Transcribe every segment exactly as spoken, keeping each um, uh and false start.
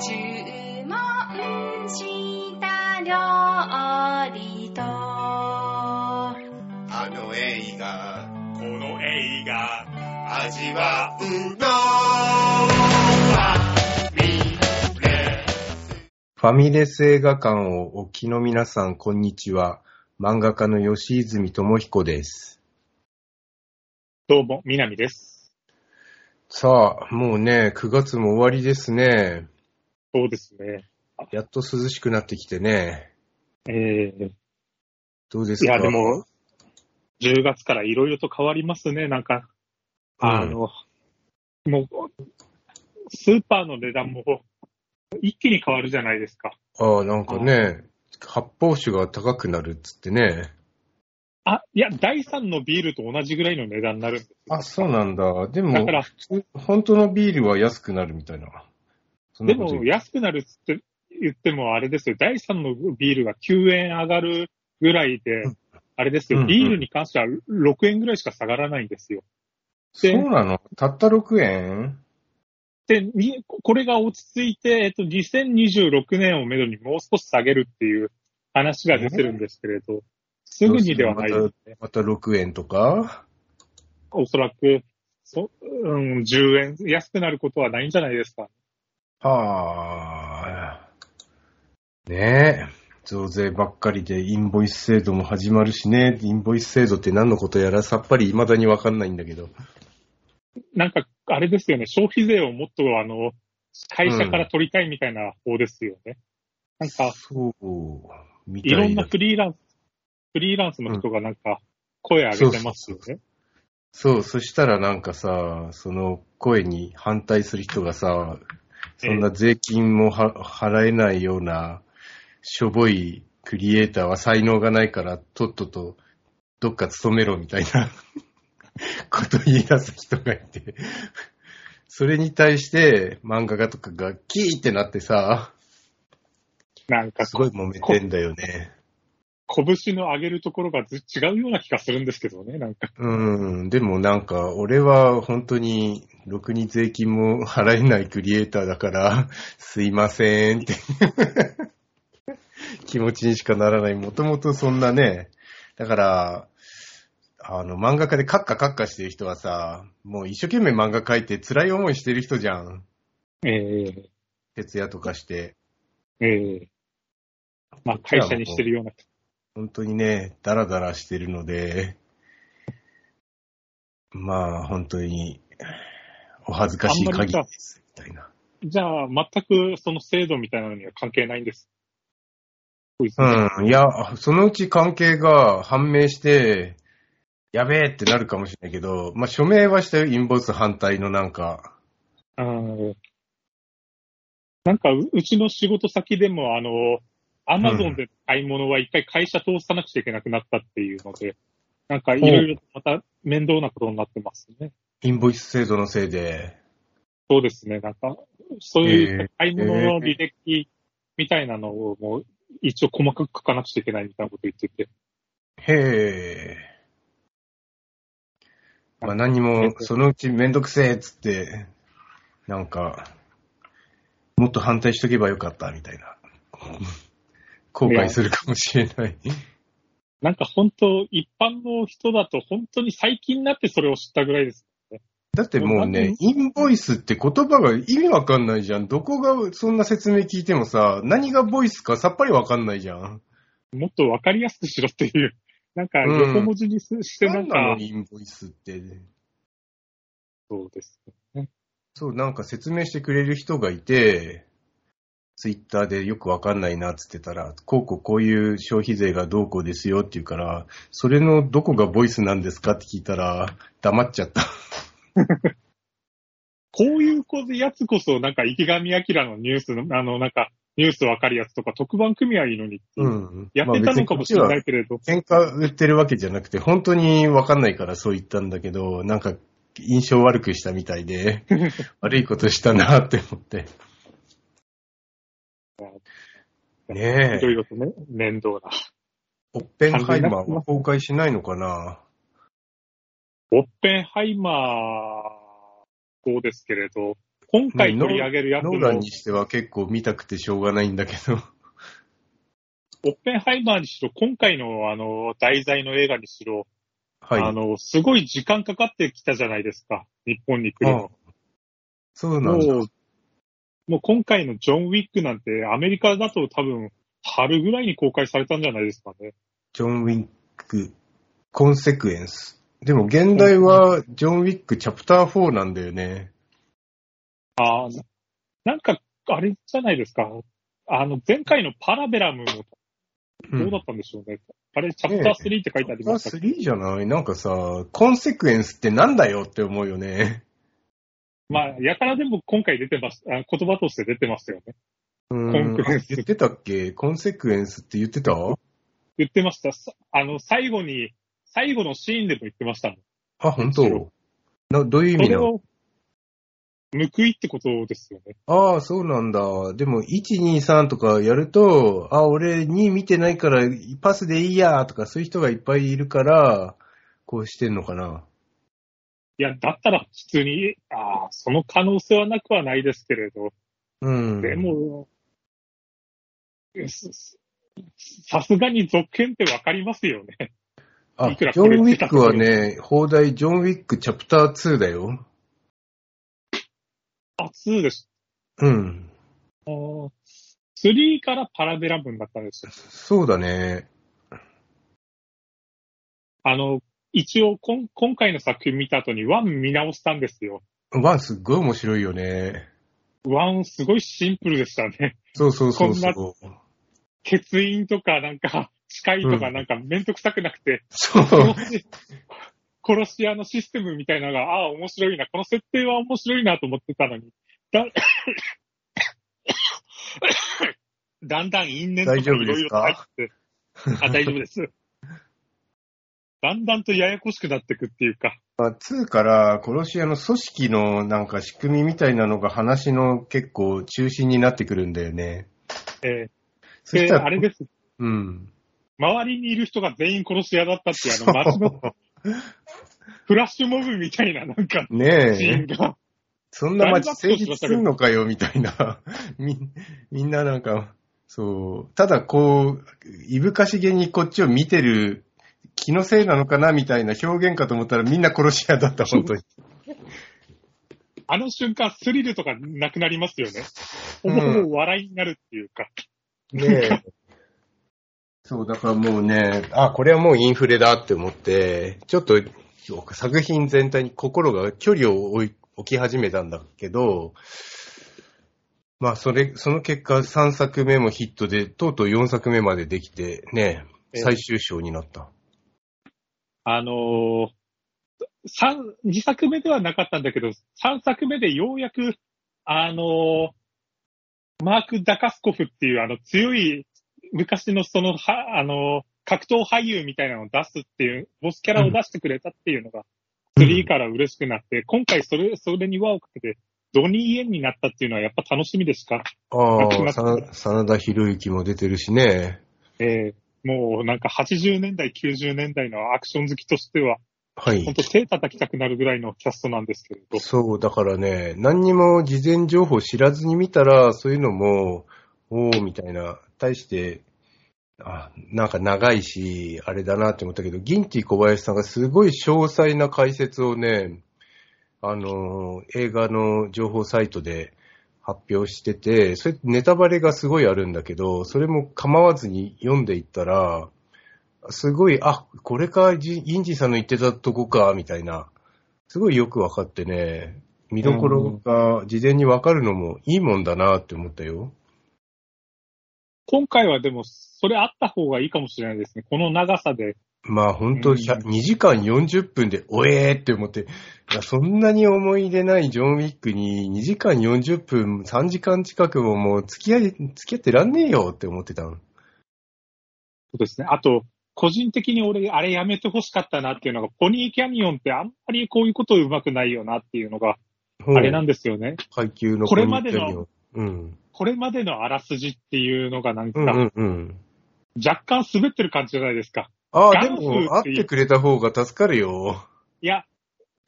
注文した料理と、あの映画この映画味わうのはファミレス。ファミレス映画館をお聞きの皆さん、こんにちは。漫画家の吉泉智彦です。どうも、南です。さあ、もうね、くがつも終わりですね。そうですね。やっと涼しくなってきてね。ええー。どうですか？いや、でも、じゅうがつからいろいろと変わりますね、なんか。あの、うん、もう、スーパーの値段も一気に変わるじゃないですか。ああ、なんかね、発泡酒が高くなるっつってね。あ、いや、だいさんのビールと同じぐらいの値段になるんです。あ、そうなんだ。でも、だから本当のビールは安くなるみたいな。でも安くなるって言ってもあれですよ、だいさんのビールがきゅうえん上がるぐらいで、あれですよ、ビールに関してはろくえんぐらいしか下がらないんですよ。そうなの？たったろくえん？で、これが落ち着いて、えっと、にせんにじゅうろくねんをめどにもう少し下げるっていう話が出てるんですけれど、すぐにではないですね。また、またろくえんとか？おそらくそ、うん、じゅうえん安くなることはないんじゃないですか。はあ、ねえ、増税ばっかりでインボイス制度も始まるしね。インボイス制度って何のことやらさっぱりいまだに分かんないんだけど、なんかあれですよね、消費税をもっとあの会社から取りたいみたいな方ですよね、うん、なんかそうみたいな。いろんなフリーランスフリーランスの人がなんか声上げてますよね、うん、そうそうそう、そう、そしたらなんかさ、その声に反対する人がさ、そんな税金もは払えないようなしょぼいクリエイターは才能がないからとっととどっか勤めろみたいなことを言い出す人がいて、それに対して漫画家とかがキーってなってさ、なんかすごい揉めてんだよね。拳の上げるところがず違うような気がするんですけどね、なんか。うん、でもなんか、俺は本当に、ろくに税金も払えないクリエイターだから、すいませんって、気持ちにしかならない。もともとそんなね、だから、あの、漫画家でカッカカッカしてる人はさ、もう一生懸命漫画描いて辛い思いしてる人じゃん。ええ。徹夜とかして。ええ。まあ、会社にしてるような。本当にね、ダラダラしてるので、まあ本当にお恥ずかしい限りですみたいな。じゃあ全くその制度みたいなのには関係ないんです。うん、いや、そのうち関係が判明してやべえってなるかもしれないけど、まあ署名はしたよ、インボイス反対のなんか。うん。なんか う, うちの仕事先でもあの。アマゾンで買い物は一回会社通さなくちゃいけなくなったっていうので、なんかいろいろまた面倒なことになってますね。インボイス制度のせいで。そうですね。なんか、そういう買い物の履歴みたいなのをもう一応細かく書かなくちゃいけないみたいなこと言ってて。へぇー。まあ何も、そのうちめんどくせえっつって、なんか、もっと反対しとけばよかったみたいな。後悔するかもしれない。なんか本当、一般の人だと本当に最近になってそれを知ったぐらいです、ね。だってもうね、インボイスって言葉が意味わかんないじゃん。どこがそんな説明聞いてもさ、何がボイスかさっぱりわかんないじゃん。もっとわかりやすくしろっていう。なんか横文字にしてなんか。うん、何なのインボイスって。そうですね。そう、なんか説明してくれる人がいて、ツイッターでよくわかんないなっつってたら、こうこうこういう消費税がどうこうですよって言うから、それのどこがボイスなんですかって聞いたら、黙っちゃった。こういうやつこそ、なんか池上彰のニュースの、あの、なんか、ニュースわかるやつとか特番組みはいいのにって、うん、やってたのかもしれないけれど。喧嘩売ってるわけじゃなくて、本当にわかんないからそう言ったんだけど、なんか印象悪くしたみたいで、悪いことしたなって思って。ねえ。いろいろとね、面倒な。オッペンハイマーは崩壊しないのかな？オッペンハイマー号ですけれど、今回取り上げるやつも、ね、ノーランにしては結構見たくてしょうがないんだけど、オッペンハイマーにしろ今回のあの題材の映画にしろ、はい、あのすごい時間かかってきたじゃないですか、日本に来るの。そうなんだ。もう、もう今回のジョン・ウィックなんてアメリカだと多分春ぐらいに公開されたんじゃないですかね。ジョン・ウィックコンセクエンス。でも現代はジョン・ウィックチャプターフォーなんだよね。ああ、なんかあれじゃないですか。あの前回のパラベラムもどうだったんでしょうね。うん、あれチャプタースリーって書いてありました。チャプタースリーじゃない？なんかさ、コンセクエンスってなんだよって思うよね。まあやからでも今回出てます。言葉として出てますよね。うん。コンクエンス言ってたっけ？コンセクエンスって言ってた？言ってました。あの最後に最後のシーンでも言ってましたもん。あ、本当。などういう意味なの？報いってことですよね。ああ、そうなんだ。でも、いち、に、さんとかやると、あ、俺に見てないからパスでいいやとかそういう人がいっぱいいるから、こうしてんのかな。いや、だったら普通に、ああ、その可能性はなくはないですけれど。うん。でも、さすがに続編ってわかりますよね。あ、ジョン・ウィックはね、放題ジョン・ウィックチャプターツーだよ。あ、ツーです。うん。あー、スリーからパラベラムになったんですよ。そうだね。あの、一応こん、今回の作品見た後にワン見直したんですよ。ワンすっごい面白いよね。ワンすごいシンプルでしたね。そうそうそうそう。こんな、欠員とかなんか、誓いとかなんかめんどくさくなくて。うん、そう。殺し屋のシステムみたいなのが、ああ、面白いな。この設定は面白いなと思ってたのに。だ, だんだん因縁とかいろいろ入って。あ、大丈夫です。だんだんとややこしくなっていくっていうか。にから殺し屋の組織のなんか仕組みみたいなのが話の結構中心になってくるんだよね。えー、で、あれです。うん。周りにいる人が全員殺し屋だったっていう、あの、街の。フラッシュモブみたいななんかねえシーンがそんな街成立するのかよみたいなみ, みんななんかそうただこういぶかしげにこっちを見てる気のせいなのかなみたいな表現かと思ったらみんな殺し屋だった本当にあの瞬間スリルとかなくなりますよね、うん、ほぼほぼ笑いになるっていうかねえそう、だからもうね、あ、これはもうインフレだって思って、ちょっと作品全体に心が距離を置き始めたんだけど、まあそれ、その結果さんさくめもヒットで、とうとうよんさくめまでできてね、最終章になった。あのー、にさくめではなかったんだけど、さんさくめでようやく、あのー、マーク・ダカスコフっていうあの強い、昔のそのはあの格闘俳優みたいなのを出すっていうボスキャラを出してくれたっていうのがスリーから嬉しくなって、うん、今回それそれに輪をかけてドニー・イエンになったっていうのはやっぱ楽しみでしかなくなった。ああ、真田広之も出てるしね。えー、もうなんかはちじゅうねんだいきゅうじゅうねんだいのアクション好きとしては。はい。本当手叩きたくなるぐらいのキャストなんですけれど。そうだからね、何にも事前情報知らずに見たらそういうのもおーみたいな。対してあなんか長いしあれだなって思ったけどギンティ小林さんがすごい詳細な解説をねあの映画の情報サイトで発表しててそれネタバレがすごいあるんだけどそれも構わずに読んでいったらすごいあこれかギンティさんの言ってたとこかみたいなすごいよく分かってね見どころが事前に分かるのもいいもんだなって思ったよ。今回はでも、それあった方がいいかもしれないですね。この長さで。まあ本当、うん、にじかんよんじゅっぷんで、おえーって思って、そんなに思い出ないジョン・ウィックににじかんよんじゅっぷん、さんじかん近くももう付き合い、付き合ってらんねえよって思ってたの。そうですね。あと、個人的に俺、あれやめてほしかったなっていうのが、ポニーキャニオンってあんまりこういうことうまくないよなっていうのが、あれなんですよね。階級のポニーキャニオン。うん。これまでのあらすじっていうのがなんか、うんうん、若干滑ってる感じじゃないですか。ああ、でも会ってくれた方が助かるよ。いや、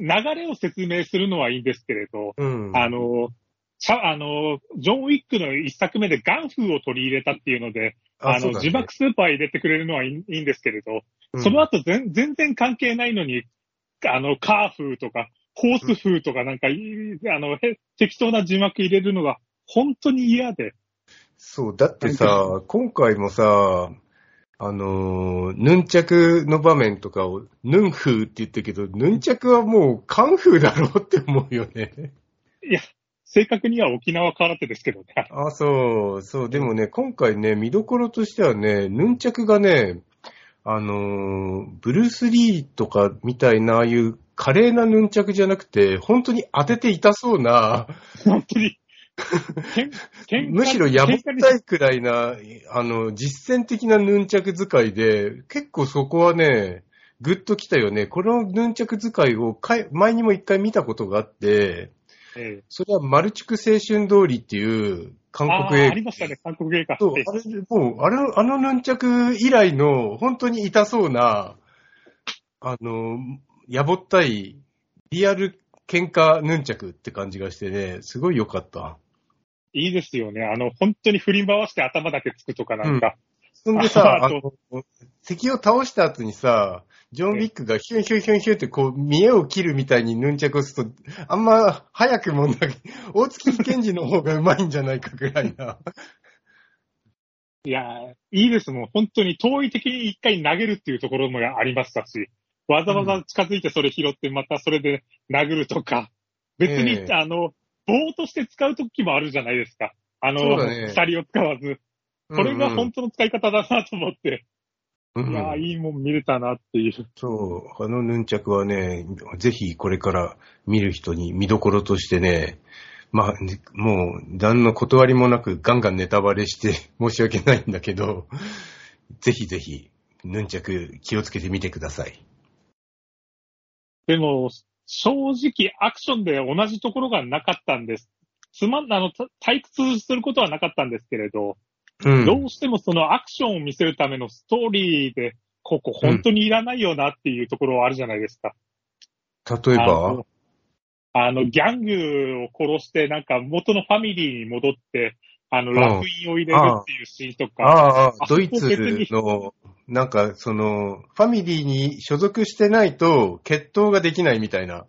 流れを説明するのはいいんですけれど、うん、あの、あの、ジョン・ウィックの一作目でガンフーを取り入れたっていうので、あの、自爆スーパー入れてくれるのはいいんですけれど、うん、その後全然関係ないのに、あの、カーフーとか、ホースフーとかなんか、うん、あの、適当な字幕入れるのが本当に嫌で。そう、だってさ、今回もさ、あのー、ヌンチャクの場面とかをヌンフーって言ったけど、ヌンチャクはもうカンフーだろうって思うよね。いや、正確には沖縄空手ですけどね。あ、そう、そう、でもね、今回ね、見どころとしてはね、ヌンチャクがね、あのー、ブルース・リーとかみたいな、ああいう華麗なヌンチャクじゃなくて、本当に当てて痛そうな、本当に。むしろやぼったいくらいな、あの、実践的なヌンチャク使いで、結構そこはね、グッときたよね。このヌンチャク使いをかい前にも一回見たことがあって、ええ、それはマルチク青春通りっていう韓国映画。あ、ありましたね、韓国映画。そう、あれ、もう、あれ、あのヌンチャク以来の、本当に痛そうな、あの、やぼったい、リアル喧嘩ヌンチャクって感じがしてね、すごい良かった。いいですよね。あの、本当に振り回して頭だけつくとかなんか。うん、そんでさ、あの、敵を倒した後にさ、ジョン・ウィックがヒュンヒュンヒュンヒュンってこう、見栄を切るみたいにヌンチャクをすると、あんま早くもんだけ、大月健二の方がうまいんじゃないかぐらいな。いや、いいですもん。本当に遠い敵に一回投げるっていうところもありましたし、わざわざ近づいてそれ拾ってまたそれで殴るとか、別に、えー、あの、棒として使うときもあるじゃないですか。あの、ね、鎖を使わず。これが本当の使い方だなと思って。うんうん、いや、いいもん見れたなっていう。そう。あのヌンチャクはね、ぜひこれから見る人に見どころとしてね、まあ、もう、何の断りもなくガンガンネタバレして申し訳ないんだけど、ぜひぜひ、ヌンチャク気をつけてみてください。でも、正直アクションで同じところがなかったんです。つまん、あの、退屈することはなかったんですけれど、うん、どうしてもそのアクションを見せるためのストーリーで、ここ本当にいらないよなっていうところはあるじゃないですか。うん、例えばあの、あの、ギャングを殺してなんか元のファミリーに戻って、あの、烙印を入れるっていうシーンとか。ああ、ドイツの、なんか、その、ファミリーに所属してないと、決闘ができないみたいな。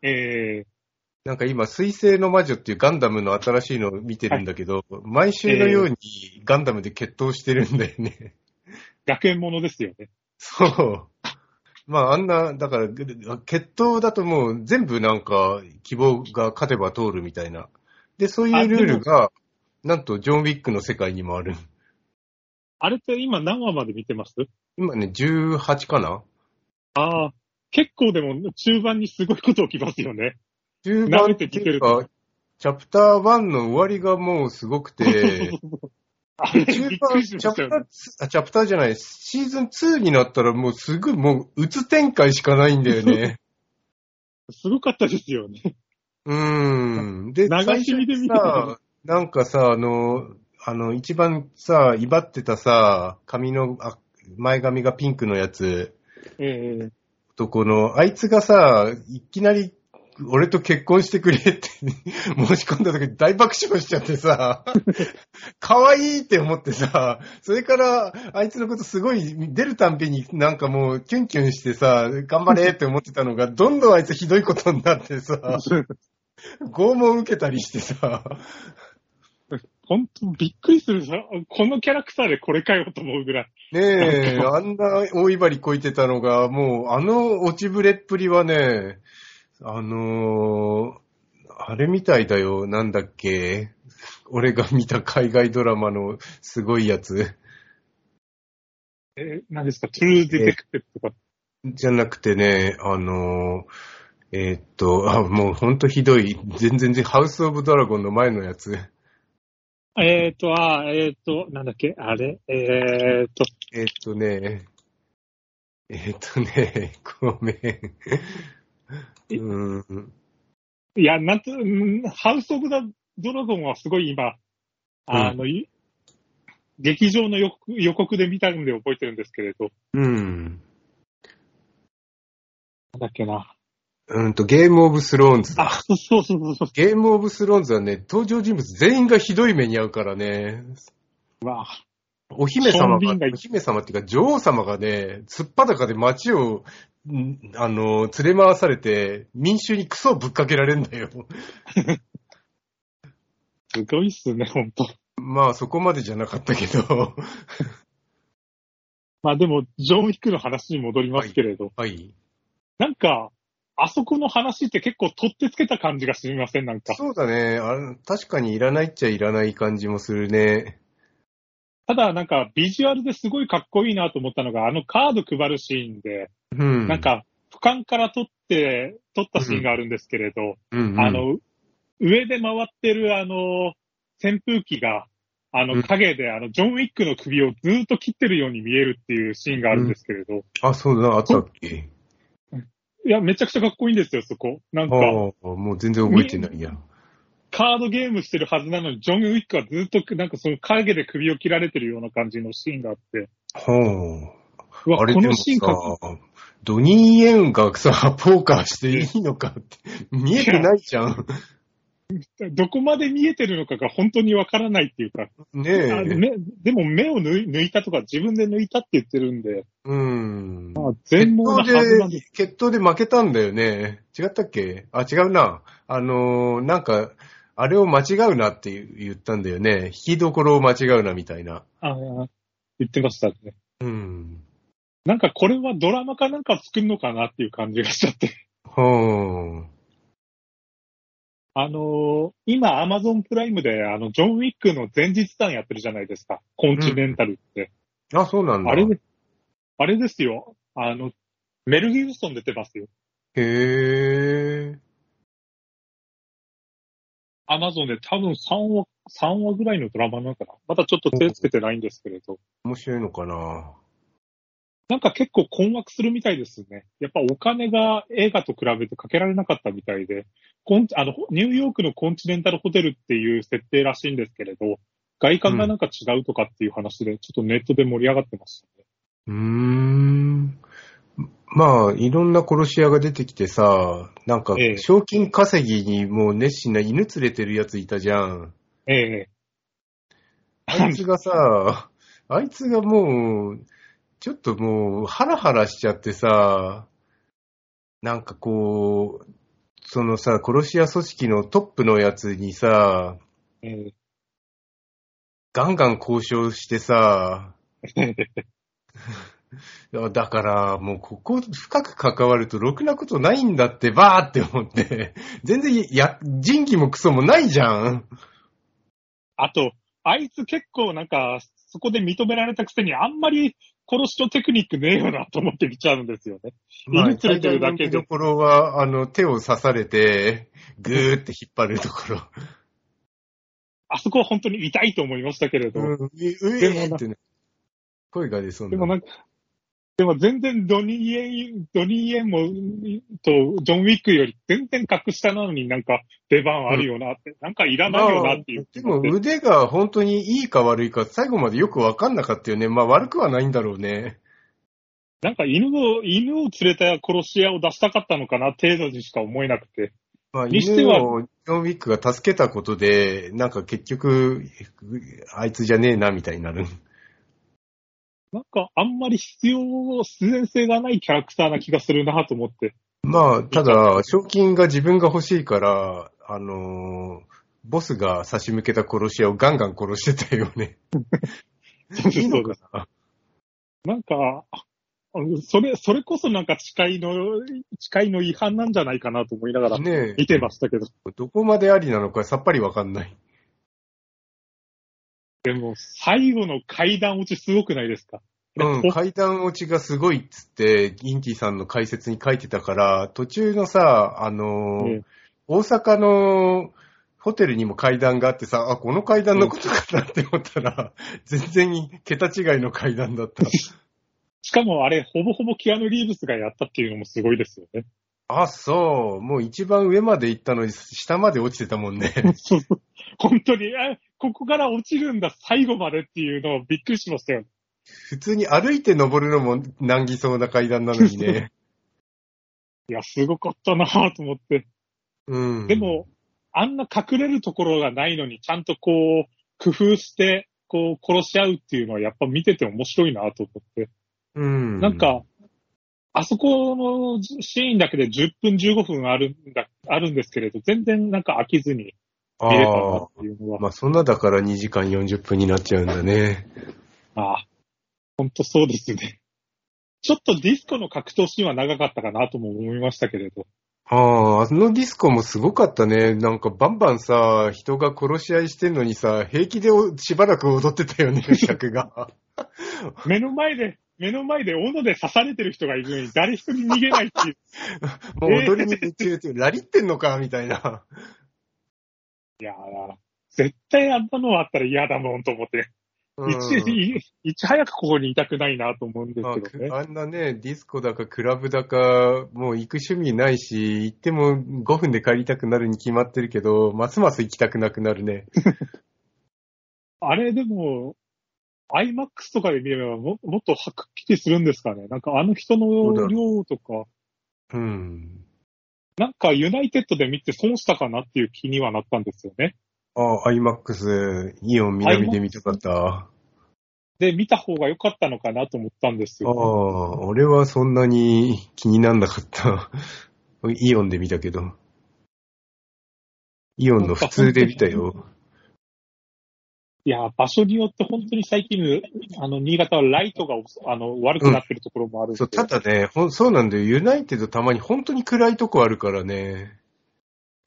ええー。なんか今、水星の魔女っていうガンダムの新しいのを見てるんだけど、はい、毎週のようにガンダムで決闘してるんだよね。えー、学園ものですよね。そう。まあ、あんな、だから、決闘だともう全部なんか、希望が勝てば通るみたいな。で、そういうルールが、なんと、ジョン・ウィックの世界にもある。あれって今何話まで見てます？今ね、じゅうはちかな？ああ、結構でも中盤にすごいこと起きますよね。中盤っていうか、チャプターワンの終わりがもうすごくて、あれ中盤、チャプター、あ、チャプターじゃない、シーズンツーになったらもうすぐもう鬱展開しかないんだよね。すごかったですよね。うーん。で、最初にさ、なんかさ、あの、あの、一番さ、威張ってたさ、髪の、あ、前髪がピンクのやつ、えー、とこの、あいつがさ、いきなり、俺と結婚してくれって申し込んだ時大爆笑しちゃってさ、可愛いって思ってさ、それから、あいつのことすごい出るたんびになんかもうキュンキュンしてさ、頑張れって思ってたのが、どんどんあいつひどいことになってさ、拷問受けたりしてさ、本当びっくりするさ、このキャラクターでこれかよと思うぐらい。ねえ、あんな大いばりこいてたのが、もうあの落ちぶれっぷりはね、あのー、あれみたいだよ、なんだっけ、俺が見た海外ドラマのすごいやつ。え、何ですか、トゥルーディテクティブとか。じゃなくてね、あのー、えー、っと、あ、もう本当ひどい、全然ハウスオブドラゴンの前のやつ。えっ、ー、と、あえっ、ー、と、なんだっけ、あれえっ、ー、と。えっ、ー、とね、えっ、ー、とね、ごめん。うん、いや、なんと、ハウス・オブ・ドラゴンはすごい今、あの、うん、劇場の予告、予告で見たんで覚えてるんですけれど。うん。なんだっけな。うんと、ゲームオブスローンズだ。あ、そうそうそう。ゲームオブスローンズはね、登場人物全員がひどい目に遭うからね。わあ。お姫様が、お姫様っていうか女王様がね、突っ裸で街を、あの、連れ回されて、民衆にクソをぶっかけられるんだよ。すごいっすね、ほんと。まあ、そこまでじゃなかったけど。まあでも、ジョン・ウィックの話に戻りますけれど。はい。はい、なんか、あそこの話って結構取ってつけた感じがしません、なんか。そうだね。あれ、確かにいらないっちゃいらない感じもするね。ただ、なんか、ビジュアルですごいかっこいいなと思ったのが、あのカード配るシーンで、うん、なんか、俯瞰から撮って、撮ったシーンがあるんですけれど、うんうん、あの、上で回ってるあの、扇風機が、あの、影で、あの、ジョン・ウィックの首をずーっと切ってるように見えるっていうシーンがあるんですけれど。うん、あ、そうだ、あったっけ？いや、めちゃくちゃかっこいいんですよ、そこ。なんか。ああ、もう全然覚えてないや。カードゲームしてるはずなのに、ジョン・ウィックはずっと、なんかその影で首を切られてるような感じのシーンがあって。はあ。うわ、あれこのシーンかっこいい。ドニー・イエンがさ、ポーカーしていいのかって、見えてないじゃん。どこまで見えてるのかが本当にわからないっていうか。ねえ。ね、でも目を抜いたとか自分で抜いたって言ってるんで。うん。まあ、全盲なはずなんです。決闘で負けたんだよね。違ったっけ？あ、違うな。あのー、なんか、あれを間違うなって言ったんだよね。引きどころを間違うなみたいな。ああ、言ってましたね。うん。なんかこれはドラマかなんか作るのかなっていう感じがしちゃって。ほー。あのー、今、アマゾンプライムで、あの、ジョン・ウィックの前日談やってるじゃないですか。コンチネンタルって。うん、あ、そうなんだ。あれ、あれですよ。あの、メル・ギブソン出てますよ。へー。アマゾンで多分さんわ、さんわぐらいのドラマなのかな。まだちょっと手つけてないんですけれど。面白いのかな。なんか結構困惑するみたいですね。やっぱお金が映画と比べてかけられなかったみたいで、コンあのニューヨークのコンチネンタルホテルっていう設定らしいんですけれど、外観がなんか違うとかっていう話で、ちょっとネットで盛り上がってましたね。うーん。まあ、いろんな殺し屋が出てきてさ、なんか賞金稼ぎにもう熱心な犬連れてるやついたじゃん。ええ。あいつがさ、あいつがもう、ちょっともうハラハラしちゃってさ、なんかこう、そのさ、殺し屋組織のトップのやつにさ、えー、ガンガン交渉してさ、だからもうここ深く関わるとろくなことないんだってばーって思って、全然や、人気もクソもないじゃん。あと、あいつ結構なんか、そこで認められたくせにあんまり、殺しのテクニックねえよなと思って見ちゃうんですよね。まあ、犬連れてるだけで。ところは、あの、手を刺されて、ぐーって引っ張るところ。あそこは本当に痛いと思いましたけれど。うん、うえーってね。声が出そうな。でもなんか、でも全然ドニー・イエン、ドニー・イエンも、と、ジョン・ウィックより全然格下なのになんか出番あるよなって、うん、なんかいらないよなっていう、まあ。でも腕が本当にいいか悪いか最後までよくわかんなかったよね。まあ悪くはないんだろうね。なんか犬を、犬を連れた殺し屋を出したかったのかな程度にしか思えなくて。まあ犬をジョン・ウィックが助けたことで、なんか結局、あいつじゃねえなみたいになる。なんかあんまり必要、必然性がないキャラクターな気がするなと思って。まあ、ただ、賞金が自分が欲しいから、あのー、ボスが差し向けた殺し屋をガンガン殺してたよね。そうそうそうなんか、それ、それこそなんか誓いの、誓いの違反なんじゃないかなと思いながら見てましたけど。ね、どこまでありなのかさっぱりわかんない。でも最後の階段落ちすごくないですか？うん、階段落ちがすごいっつってインティさんの解説に書いてたから途中のさ、あのーね、大阪のホテルにも階段があってさ、あ、この階段のことかなって思ったら、ね、全然桁違いの階段だった。しかもあれほぼほぼキアヌ・リーブスがやったっていうのもすごいですよね。あ、そう。もう一番上まで行ったのに下まで落ちてたもんね。そうそう。本当に、あ、ここから落ちるんだ、最後までっていうのをびっくりしましたよ。普通に歩いて登るのも難儀そうな階段なのにね。いや、すごかったなぁと思って。うん。でも、あんな隠れるところがないのに、ちゃんとこう、工夫して、こう、殺し合うっていうのは、やっぱ見てて面白いなぁと思って。うん。なんか、あそこのシーンだけでじゅっぷん、じゅうごふんあるんだ、あるんですけれど、全然なんか飽きずに見れたなっていうのは。あまあ、そんなだからにじかんよんじゅっぷんになっちゃうんだね。ああ、ほんとそうですね。ちょっとディスコの格闘シーンは長かったかなとも思いましたけれど。ああ、あのディスコもすごかったね。なんかバンバンさ、人が殺し合いしてんのにさ、平気でしばらく踊ってたよね、客が。目の前で、目の前で斧で刺されてる人がいるのに誰一人逃げないっていう。もう踊りに行ってる、ラリってんのかみたいな。いやー、絶対あんなのあったら嫌だもんと思って。うん、い, ちいち早くここにいたくないなと思うんですけどね。あ, あんなね、ディスコだかクラブだか、もう行く趣味ないし、行ってもごふんで帰りたくなるに決まってるけど、ますます行きたくなくなるね。あれでも、アイマックス とかで見れば も, もっとはっきりするんですかね。なんかあの人の量とか。うん。なんかユナイテッドで見て損したかなっていう気にはなったんですよね。ああ、アイマックス、イオン南で見たかった。で、見た方が良かったのかなと思ったんですよ、ね。ああ、俺はそんなに気になんなかった。イオンで見たけど。イオンの普通で見たよ。いや、場所によって本当に最近、あの、新潟はライトがあの悪くなってるところもある、うん、そう、ただね、ほん、そうなんだよ。ユナイテッドたまに本当に暗いとこあるからね。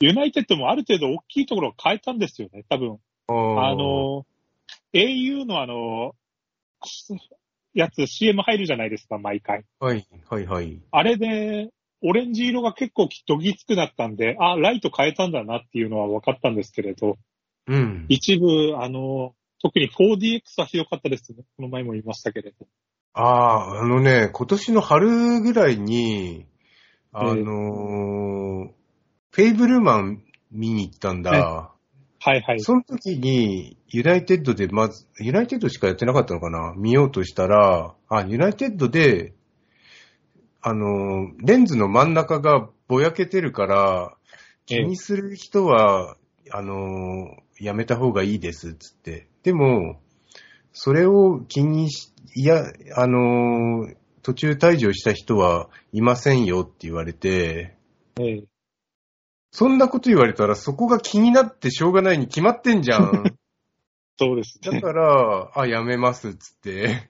ユナイテッドもある程度大きいところを変えたんですよね、多分。あの、エーユー のあの、やつ シーエム 入るじゃないですか、毎回。はい、はい、はい。あれで、オレンジ色が結構どぎつくなったんで、あ、ライト変えたんだなっていうのは分かったんですけれど、うん、一部、あの、特に フォーディーエックス はひどかったですね。この前も言いましたけれど。ああ、あのね、今年の春ぐらいに、あのー、えーフェイブルマン見に行ったんだ。はいはい。その時に、ユナイテッドでまず、ユナイテッドしかやってなかったのかな？見ようとしたら、あ、ユナイテッドで、あの、レンズの真ん中がぼやけてるから、気にする人は、ええ、あの、やめた方がいいです、つって。でも、それを気にし、いや、あの、途中退場した人はいませんよって言われて、ええ、そんなこと言われたらそこが気になってしょうがないに決まってんじゃん。そうですね。だから、あ、やめますっつって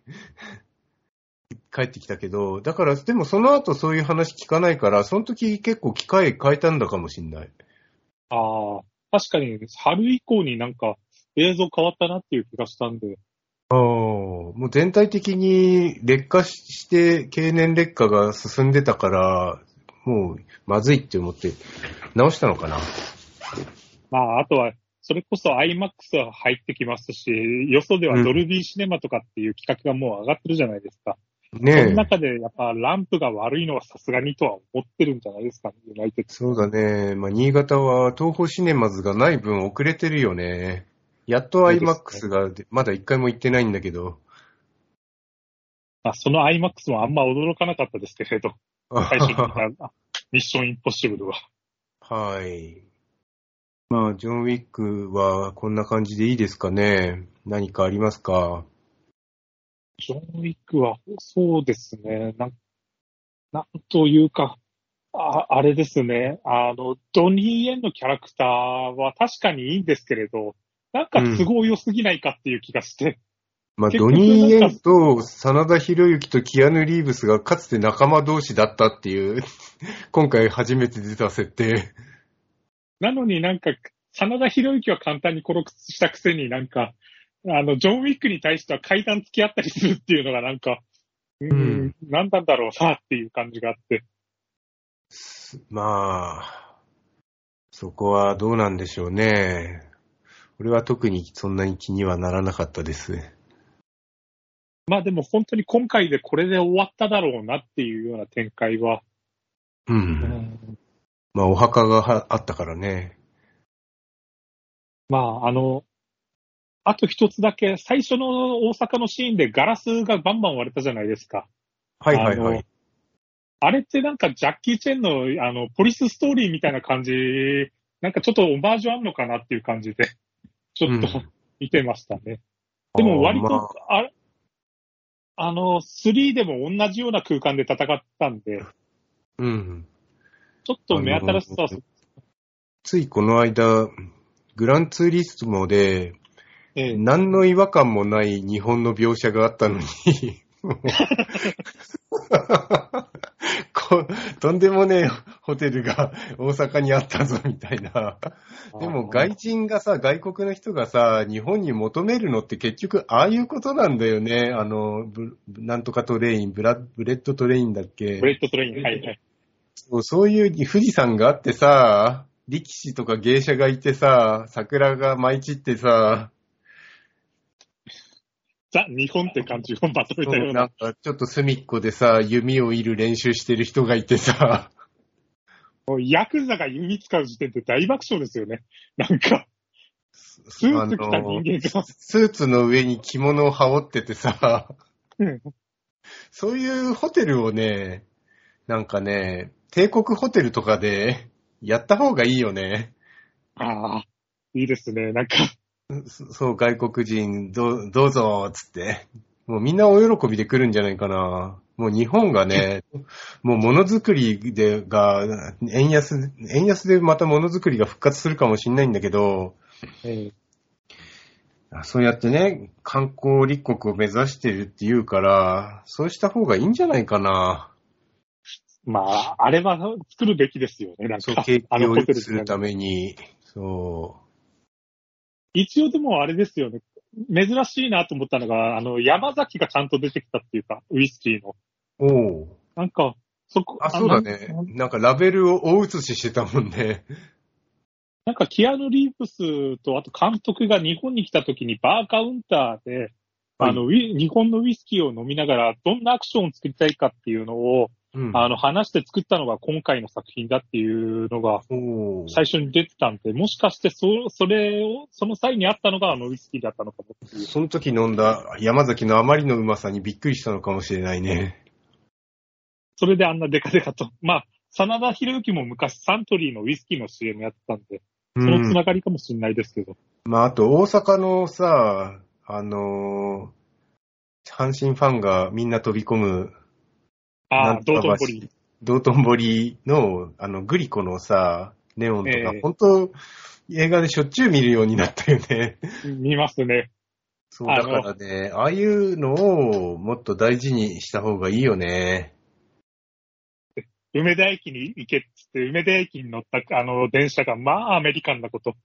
帰ってきたけど、だから、でもその後そういう話聞かないから、その時結構機会変えたんだかもしんない。ああ、確かに春以降になんか映像変わったなっていう気がしたんで。ああ、もう全体的に劣化して経年劣化が進んでたから、もう、まずいって思って、直したのかな。まあ、あとは、それこそ アイマックス は入ってきますし、よそではドルビーシネマとかっていう企画がもう上がってるじゃないですか。ねえ。その中で、やっぱランプが悪いのはさすがにとは思ってるんじゃないですかね、ユナイテッド。そうだね。まあ、新潟は東宝シネマズがない分遅れてるよね。やっと アイマックス が、ね、まだ一回も行ってないんだけど。まあ、その アイマックス もあんま驚かなかったですけれど。最初にミッションインポッシブルは。はい。まあ、ジョン・ウィックはこんな感じでいいですかね。何かありますか？ジョン・ウィックは、そうですね。な、なんというか、あ、あれですね。あの、ドニー・イエンのキャラクターは確かにいいんですけれど、なんか都合良すぎないかっていう気がして。うん、まあ、ドニー・イエンと真田広之とキアヌ・リーブスがかつて仲間同士だったっていう今回初めて出た設定なのに、なんか真田広之は簡単に殺したくせに、なんかあのジョン・ウィックに対しては階段付き合ったりするっていうのがなんか、うん、うん、何なんだろうさっていう感じがあって、まあそこはどうなんでしょうね。俺は特にそんなに気にはならなかったです。まあでも本当に今回でこれで終わっただろうなっていうような展開は。うん。うん、まあお墓があったからね。まああの、あと一つだけ、最初の大阪のシーンでガラスがバンバン割れたじゃないですか。はいはいはい。あれってなんかジャッキー・チェンのあのポリスストーリーみたいな感じ、なんかちょっとオマージュあんのかなっていう感じでちょっと、うん、見てましたね。でも割と あ,、まあ、あのスリーでも同じような空間で戦ったんで、うん、ちょっと目新しさはついこの間グランツーリスモで、ええ、何の違和感もない日本の描写があったのにとんでもねえホテルが大阪にあったぞみたいな。でも外人がさ、外国の人がさ、日本に求めるのって結局ああいうことなんだよね。あのなんとかトレイン、ブラブレッドトレインだっけ？ブレッドトレイン、はいはい。そう、そういう富士山があってさ、力士とか芸者がいてさ、桜が舞い散ってさ、ザ・日本って感じをまとめたような。なんかちょっと隅っこでさ、弓を射る練習してる人がいてさ。もうヤクザが弓使う時点で大爆笑ですよね。なんか、スーツ着た人間が。スーツの上に着物を羽織っててさ。うん、そういうホテルをね、なんかね、帝国ホテルとかでやった方がいいよね。ああ、いいですね。なんか。そう、外国人、ど, どうぞーつって。もうみんなお喜びで来るんじゃないかな。もう日本がね、もうものづくりでが、円安、円安でまたものづくりが復活するかもしれないんだけど、えー、そうやってね、観光立国を目指してるっていうから、そうした方がいいんじゃないかな。まあ、あれは作るべきですよね、なんか。そう、景気を良くするために、そう。一応でもあれですよね。珍しいなと思ったのが、あの、山崎がちゃんと出てきたっていうか、ウイスキーの。おう。なんか、そこ、あ、そうだね。なんかラベルを大写ししてたもんね。なんか、キアヌ・リーブスと、あと監督が日本に来た時にバーカウンターで、はい、あの、日本のウイスキーを飲みながら、どんなアクションを作りたいかっていうのを、うん、あの、話して作ったのが今回の作品だっていうのが、最初に出てたんで、もしかしてそ、それを、その際にあったのがあのウイスキーだったのかもっていう。その時飲んだ山崎のあまりのうまさにびっくりしたのかもしれないね。それであんなデカデカと。まあ、真田広之も昔サントリーのウイスキーの シーエム やってたんで、そのつながりかもしれないですけど。うん、まあ、あと大阪のさ、あのー、阪神ファンがみんな飛び込む、ああ、道頓堀。道頓堀の、あの、グリコのさ、ネオンとか、えー、本当映画でしょっちゅう見るようになったよね。見ますね。そう、だからね、ああいうのをもっと大事にした方がいいよね。梅田駅に行けっつって、梅田駅に乗った、あの、電車が、まあ、アメリカンなこと。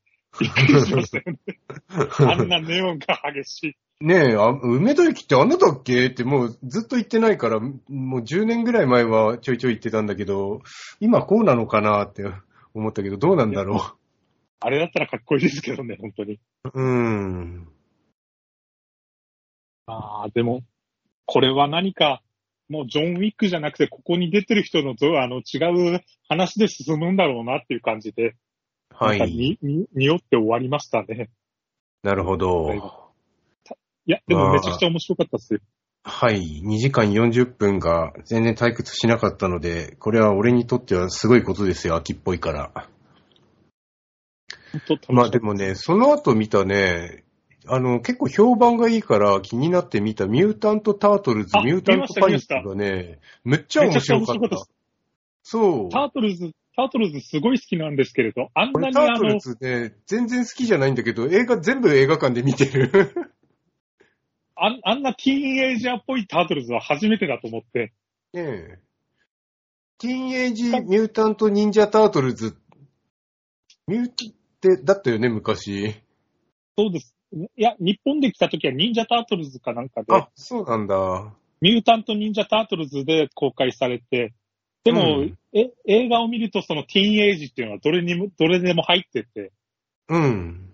びっくりしましたよね。あんなネオンが激しい。ねえ、あ、梅田駅ってあんなだっけってもうずっと行ってないから、もうじゅうねんぐらい前はちょいちょい行ってたんだけど、今こうなのかなって思ったけど、どうなんだろう。あれだったらかっこいいですけどね、本当に。うん。ああ、でも、これは何か、もうジョン・ウィックじゃなくて、ここに出てる人の、あの違う話で進むんだろうなっていう感じで、はい。なんかに、に、によって終わりましたね。なるほど。いや、でもめちゃくちゃ面白かったっすよ。まあ、はい。にじかんよんじゅっぷんが全然退屈しなかったので、これは俺にとってはすごいことですよ。秋っぽいから。まあでもね、その後見たね、あの、結構評判がいいから気になって見たミュータント・タートルズ、ミュータント・パニックがね、めっちゃ面白かった。そう。タートルズ、タートルズすごい好きなんですけれど、あんなにあの。タートルズね、全然好きじゃないんだけど、映画全部映画館で見てる。あ, あんなティーンエイジャーっぽいタートルズは初めてだと思って。ええ。ティーンエイジミュータント忍者タートルズ。ミューってだったよね、昔。そうです。いや、日本で来た時は忍者タートルズかなんかで。あ、そうなんだ。ミュータント忍者タートルズで公開されて。でも、うん、え映画を見るとそのティーンエイジっていうのはどれにも、どれでも入ってて。うん。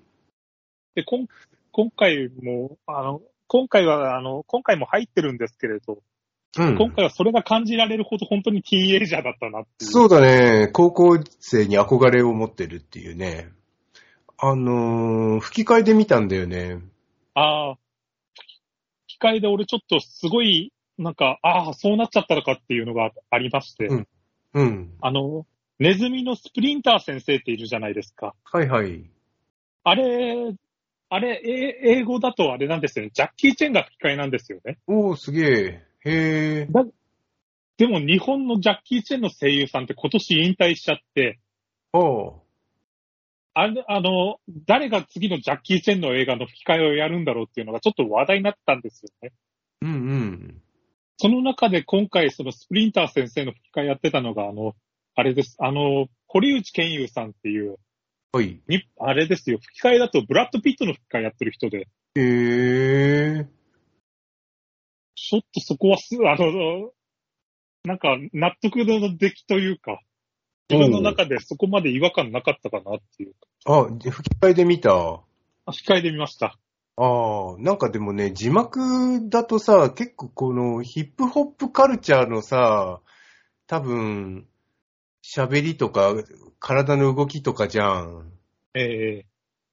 で、こん今回も、あの、今回は、あの、今回も入ってるんですけれど、うん、今回はそれが感じられるほど本当にティーンエイジャーだったなっていう。そうだね。高校生に憧れを持ってるっていうね。あのー、吹き替えで見たんだよね。ああ。吹き替えで俺ちょっとすごいなんか、ああ、そうなっちゃったのかっていうのがありまして、うんうん、あの、ネズミのスプリンター先生っているじゃないですか。はいはい。あれ、あれ、英語だとあれなんですよね。ジャッキー・チェンが吹き替えなんですよね。おー、すげー。へー。だでも日本のジャッキー・チェンの声優さんって今年引退しちゃって、おー。あれ、あの、誰が次のジャッキー・チェンの映画の吹き替えをやるんだろうっていうのがちょっと話題になったんですよね。うんうん。その中で今回そのスプリンター先生の吹き替えやってたのが、あの、あれです。あの、堀内健雄さんっていう、はい。に、あれですよ。吹き替えだとブラッド・ピットの吹き替えやってる人で。へぇー。ちょっとそこはす、あの、なんか納得の出来というか、自分の中でそこまで違和感なかったかなっていう。あ、吹き替えで見た。あ、吹き替えで見ました。ああ、なんかでもね、字幕だとさ、結構このヒップホップカルチャーのさ、多分、喋りとか、体の動きとかじゃん。ええー。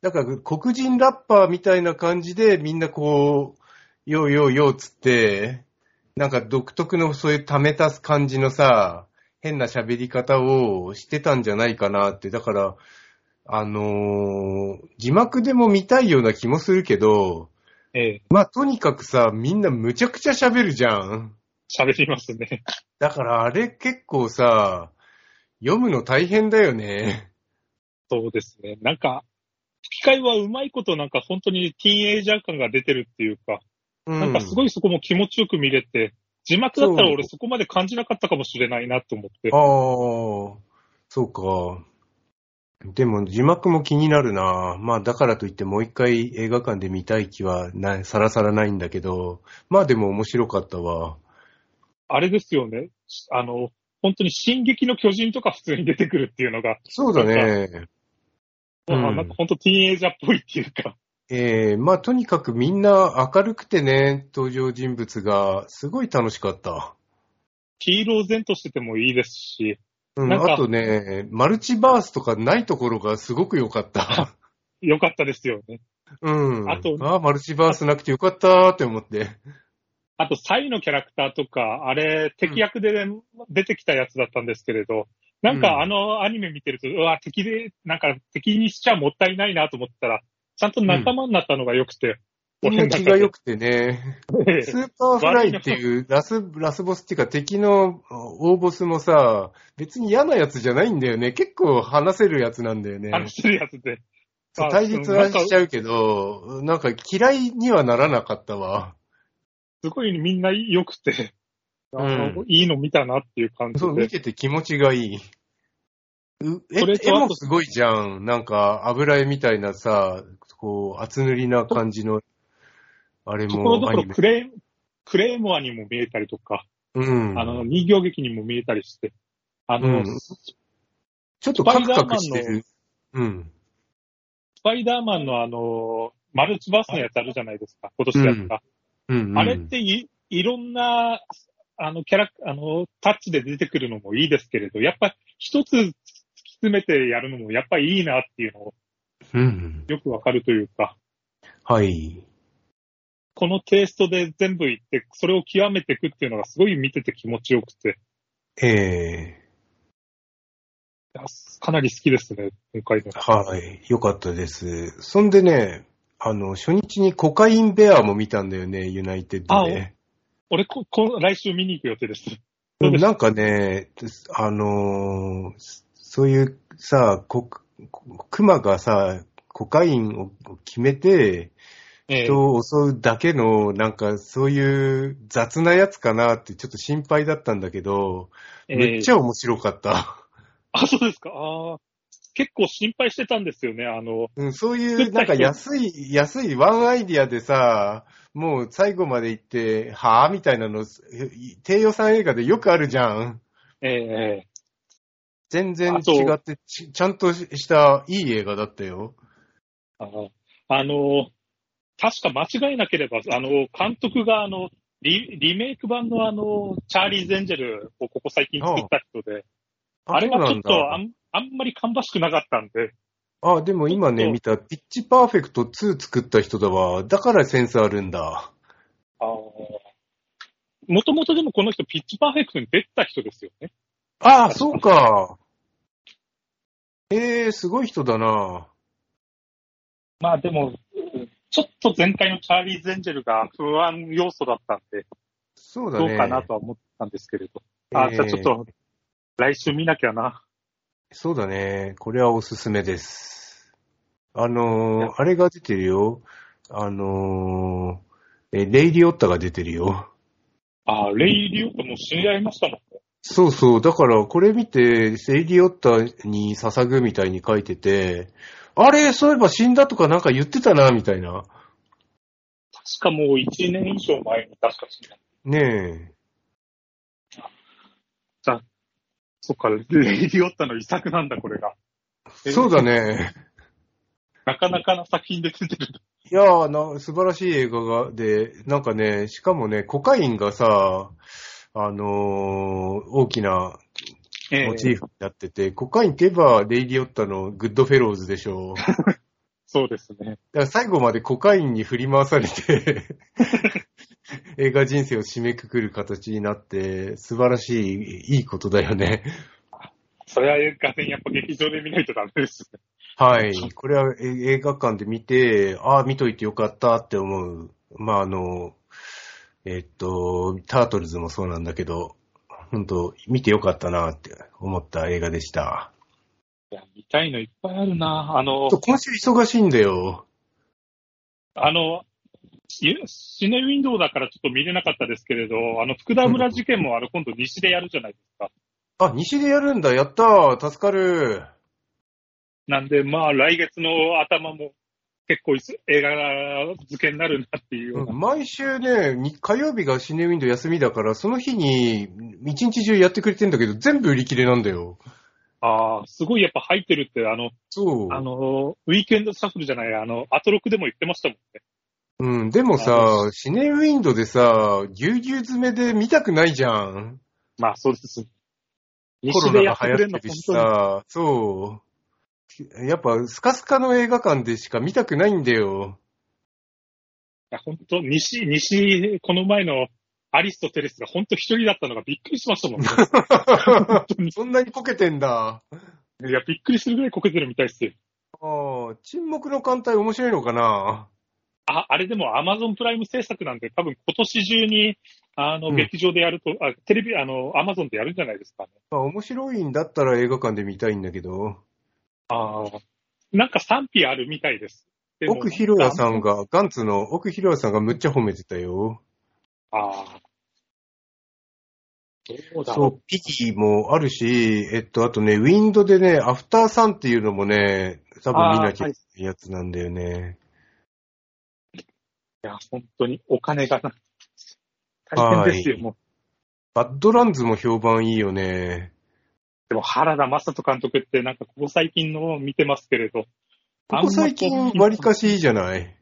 だから黒人ラッパーみたいな感じでみんなこう、よーよーよーつって、なんか独特のそういう溜め足す感じのさ、変な喋り方をしてたんじゃないかなって、だから、あのー、字幕でも見たいような気もするけど、ええ、まあとにかくさ、みんなむちゃくちゃ喋るじゃん。喋りますね。だからあれ結構さ、読むの大変だよね。そうですね。なんか、吹き替えはうまいことなんか本当にティーンエイジャー感が出てるっていうか、うん、なんかすごいそこも気持ちよく見れて、字幕だったら俺そこまで感じなかったかもしれないなと思って。ああ、そうか。でも字幕も気になるな。まあだからといってもう一回映画館で見たい気はない、さらさらないんだけど、まあでも面白かったわ。あれですよね。あの、本当に進撃の巨人とか普通に出てくるっていうのが。そうだね。うん、まあなんか本当ティーンエイジャーっぽいっていうか。ええー、まあとにかくみんな明るくてね、登場人物がすごい楽しかった。黄色を前としててもいいですし。うん、あとね、マルチバースとかないところがすごく良かった。良かったですよね。うん。あと、あ、マルチバースなくて良かったって思って。あと、サイのキャラクターとか、あれ、敵役で、うん、出てきたやつだったんですけれど、なんかあのアニメ見てると、うん、うわ、敵で、なんか敵にしちゃもったいないなと思ったら、ちゃんと仲間になったのが良くて。気持ちが良くてね。スーパーフライっていうラス、ラスボスっていうか敵の大ボスもさ、別に嫌なやつじゃないんだよね。結構話せるやつなんだよね。話せるやつで。対立はしちゃうけど、なんか嫌いにはならなかったわ。すごいみんな良くて、あの、うん、いいの見たなっていう感じで。そう、見てて気持ちがいい。絵もすごいじゃん。なんか油絵みたいなさ、こう、厚塗りな感じの。あれもアニメ。ところどころクレーム、クレーモアにも見えたりとか、うん、あの、人形劇にも見えたりして、あの、うん、ちょっとカクカクしてる。うん。スパイダーマンのあの、マルチバースのやつあるじゃないですか、今年やった。うんうんうん、あれってい、いろんな、あの、キャラ、あの、タッチで出てくるのもいいですけれど、やっぱ一つ突き詰めてやるのもやっぱりいいなっていうのを、うん、よくわかるというか。はい。このテイストで全部いって、それを極めていくっていうのがすごい見てて気持ちよくて。ええー。かなり好きですね、今回の。はい、よかったです。そんでね、あの、初日にコカインベアも見たんだよね、ユナイテッドで、ね。あ、俺こ、こ、来週見に行く予定です。でなんかね、あのー、そういうさ、こ、クマがさ、コカインを決めて、人を襲うだけの、なんかそういう雑なやつかなってちょっと心配だったんだけど、えー、めっちゃ面白かった。あ、そうですか。ああ、結構心配してたんですよね、あの。うん、そういうなんか安い、安いワンアイディアでさ、もう最後まで行って、はぁみたいなの、低予算映画でよくあるじゃん。ええー。全然違ってち、ちゃんとしたいい映画だったよ。あの、あの確か間違いなければ、あの、監督が、あのリ、リメイク版のあの、チャーリーズ・エンジェルをここ最近作った人で、あ, あ, あれはちょっとあ ん, あんまり芳しくなかったんで。ああ、でも今ね、見た、ピッチパーフェクトツー作った人だわ。だからセンスあるんだ。ああ。もともとでもこの人ピッチパーフェクトに出た人ですよね。ああ、そうか。ええー、すごい人だな。まあでも、ちょっと前回のチャーリー・ゼンジェルが不安要素だったんで、そうだね。どうかなとは思ったんですけれど。あ、えー、じゃあちょっと、来週見なきゃな。そうだね。これはおすすめです。あのー、あれが出てるよ。あのー、えレイ・リオッタが出てるよ。あ、レイ・リオッタも知り合いましたもんね。そうそう。だから、これ見て、レイ・リオッタに捧ぐみたいに書いてて、あれ、そういえば死んだとかなんか言ってたな、みたいな。確かもういちねん以上前に確か死んだ。ねえ。じゃあ、そっか、レイ・リオッタの遺作なんだ、これが。そうだね。なかなかな作品で出てる。いやーな、素晴らしい映画が、で、なんかね、しかもね、コカインがさ、あのー、大きなモチーフになってて、えー、コカインといえばレイ・リオッタのグッドフェローズでしょう。そうですね。だから最後までコカインに振り回されて、映画人生を締めくくる形になって、素晴らしい、いいことだよね。それは映画やっぱ劇場で見ないとダメですね。はい。これは映画館で見て、ああ、見といてよかったって思う。まあ、あの、えっと、タートルズもそうなんだけど、本当見てよかったなって思った映画でした。いや、見たいのいっぱいあるな。あの、今週忙しいんだよ。あの、シネウィンドウだからちょっと見れなかったですけれど、あの、福田村事件もあの、今度西でやるじゃないですか。あ、西でやるんだ。やったー。助かる。なんで、まあ、来月の頭も結構映画付けになるなっていうような。毎週ね、火曜日がシネウィンドウ休みだから、その日に一日中やってくれてんだけど、全部売り切れなんだよ。ああ、すごいやっぱ入ってるって、あの、そうあのウィークエンドシャッフルじゃない、あの、アトロクでも言ってましたもんね。うん、でもさ、シネウィンドウでさ、ぎゅうぎゅう詰めで見たくないじゃん。まあ、そうです。コロナが流行ってるしさ、そう。やっぱスカスカの映画館でしか見たくないんだよ。いや本当西西この前のアリストテレスが本当一人だったのがびっくりしましたもんね。そんなにこけてんだ。いやびっくりするぐらいこけてるみたいですよ。ああ沈黙の艦隊面白いのかな。ああれでもアマゾンプライム制作なんで多分今年中にあの劇場でやると、うん、あテレビあのアマゾンでやるんじゃないですかね。まあ面白いんだったら映画館で見たいんだけど。ああ、なんか賛否あるみたいです。でも奥ひろやさんが、ガンツの奥ひろやさんがむっちゃ褒めてたよ。ああ。そうだ。そう、ピキもあるし、えっと、あとね、ウィンドでね、アフターサンっていうのもね、多分見なきゃいけないやつなんだよね。はい、いや、本当にお金がな、大変ですよ、もう。バッドランズも評判いいよね。でも原田雅人監督ってなんかここ最近の見てますけれど、ここ最近割かしいいじゃない。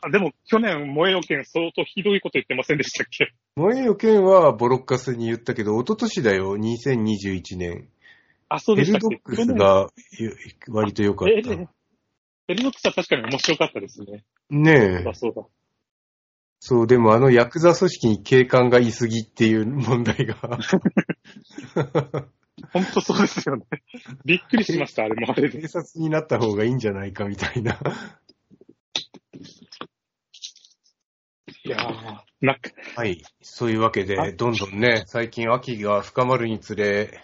あでも去年燃えよ剣相当ひどいこと言ってませんでしたっけ？燃えよ剣はボロッカスに言ったけど一昨年だよにせんにじゅういちねん。あそうでしたっけ？エルドックスが割と良かった。エルドックスは確かに面白かったですね。ねえ。そうだそうだ。そう、でもあのヤクザ組織に警官がいすぎっていう問題が。本当そうですよね。びっくりしました、あれもあれで。警察になった方がいいんじゃないかみたいな。いやー、なんか。はい。そういうわけで、どんどんね、最近秋が深まるにつれ、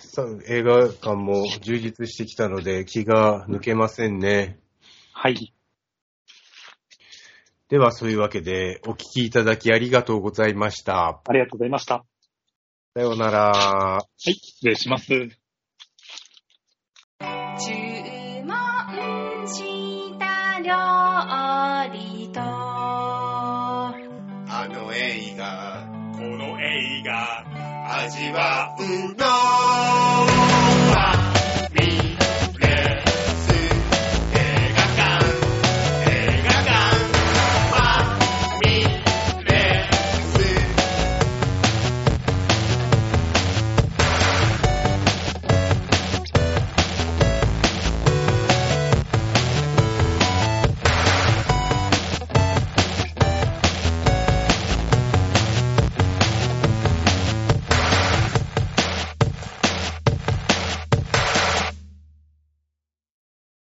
映画館も充実してきたので、気が抜けませんね。はい。ではそういうわけでお聞きいただきありがとうございました。ありがとうございました。さようなら。はい、失礼します。注文した料理とあの映画この映画味わうの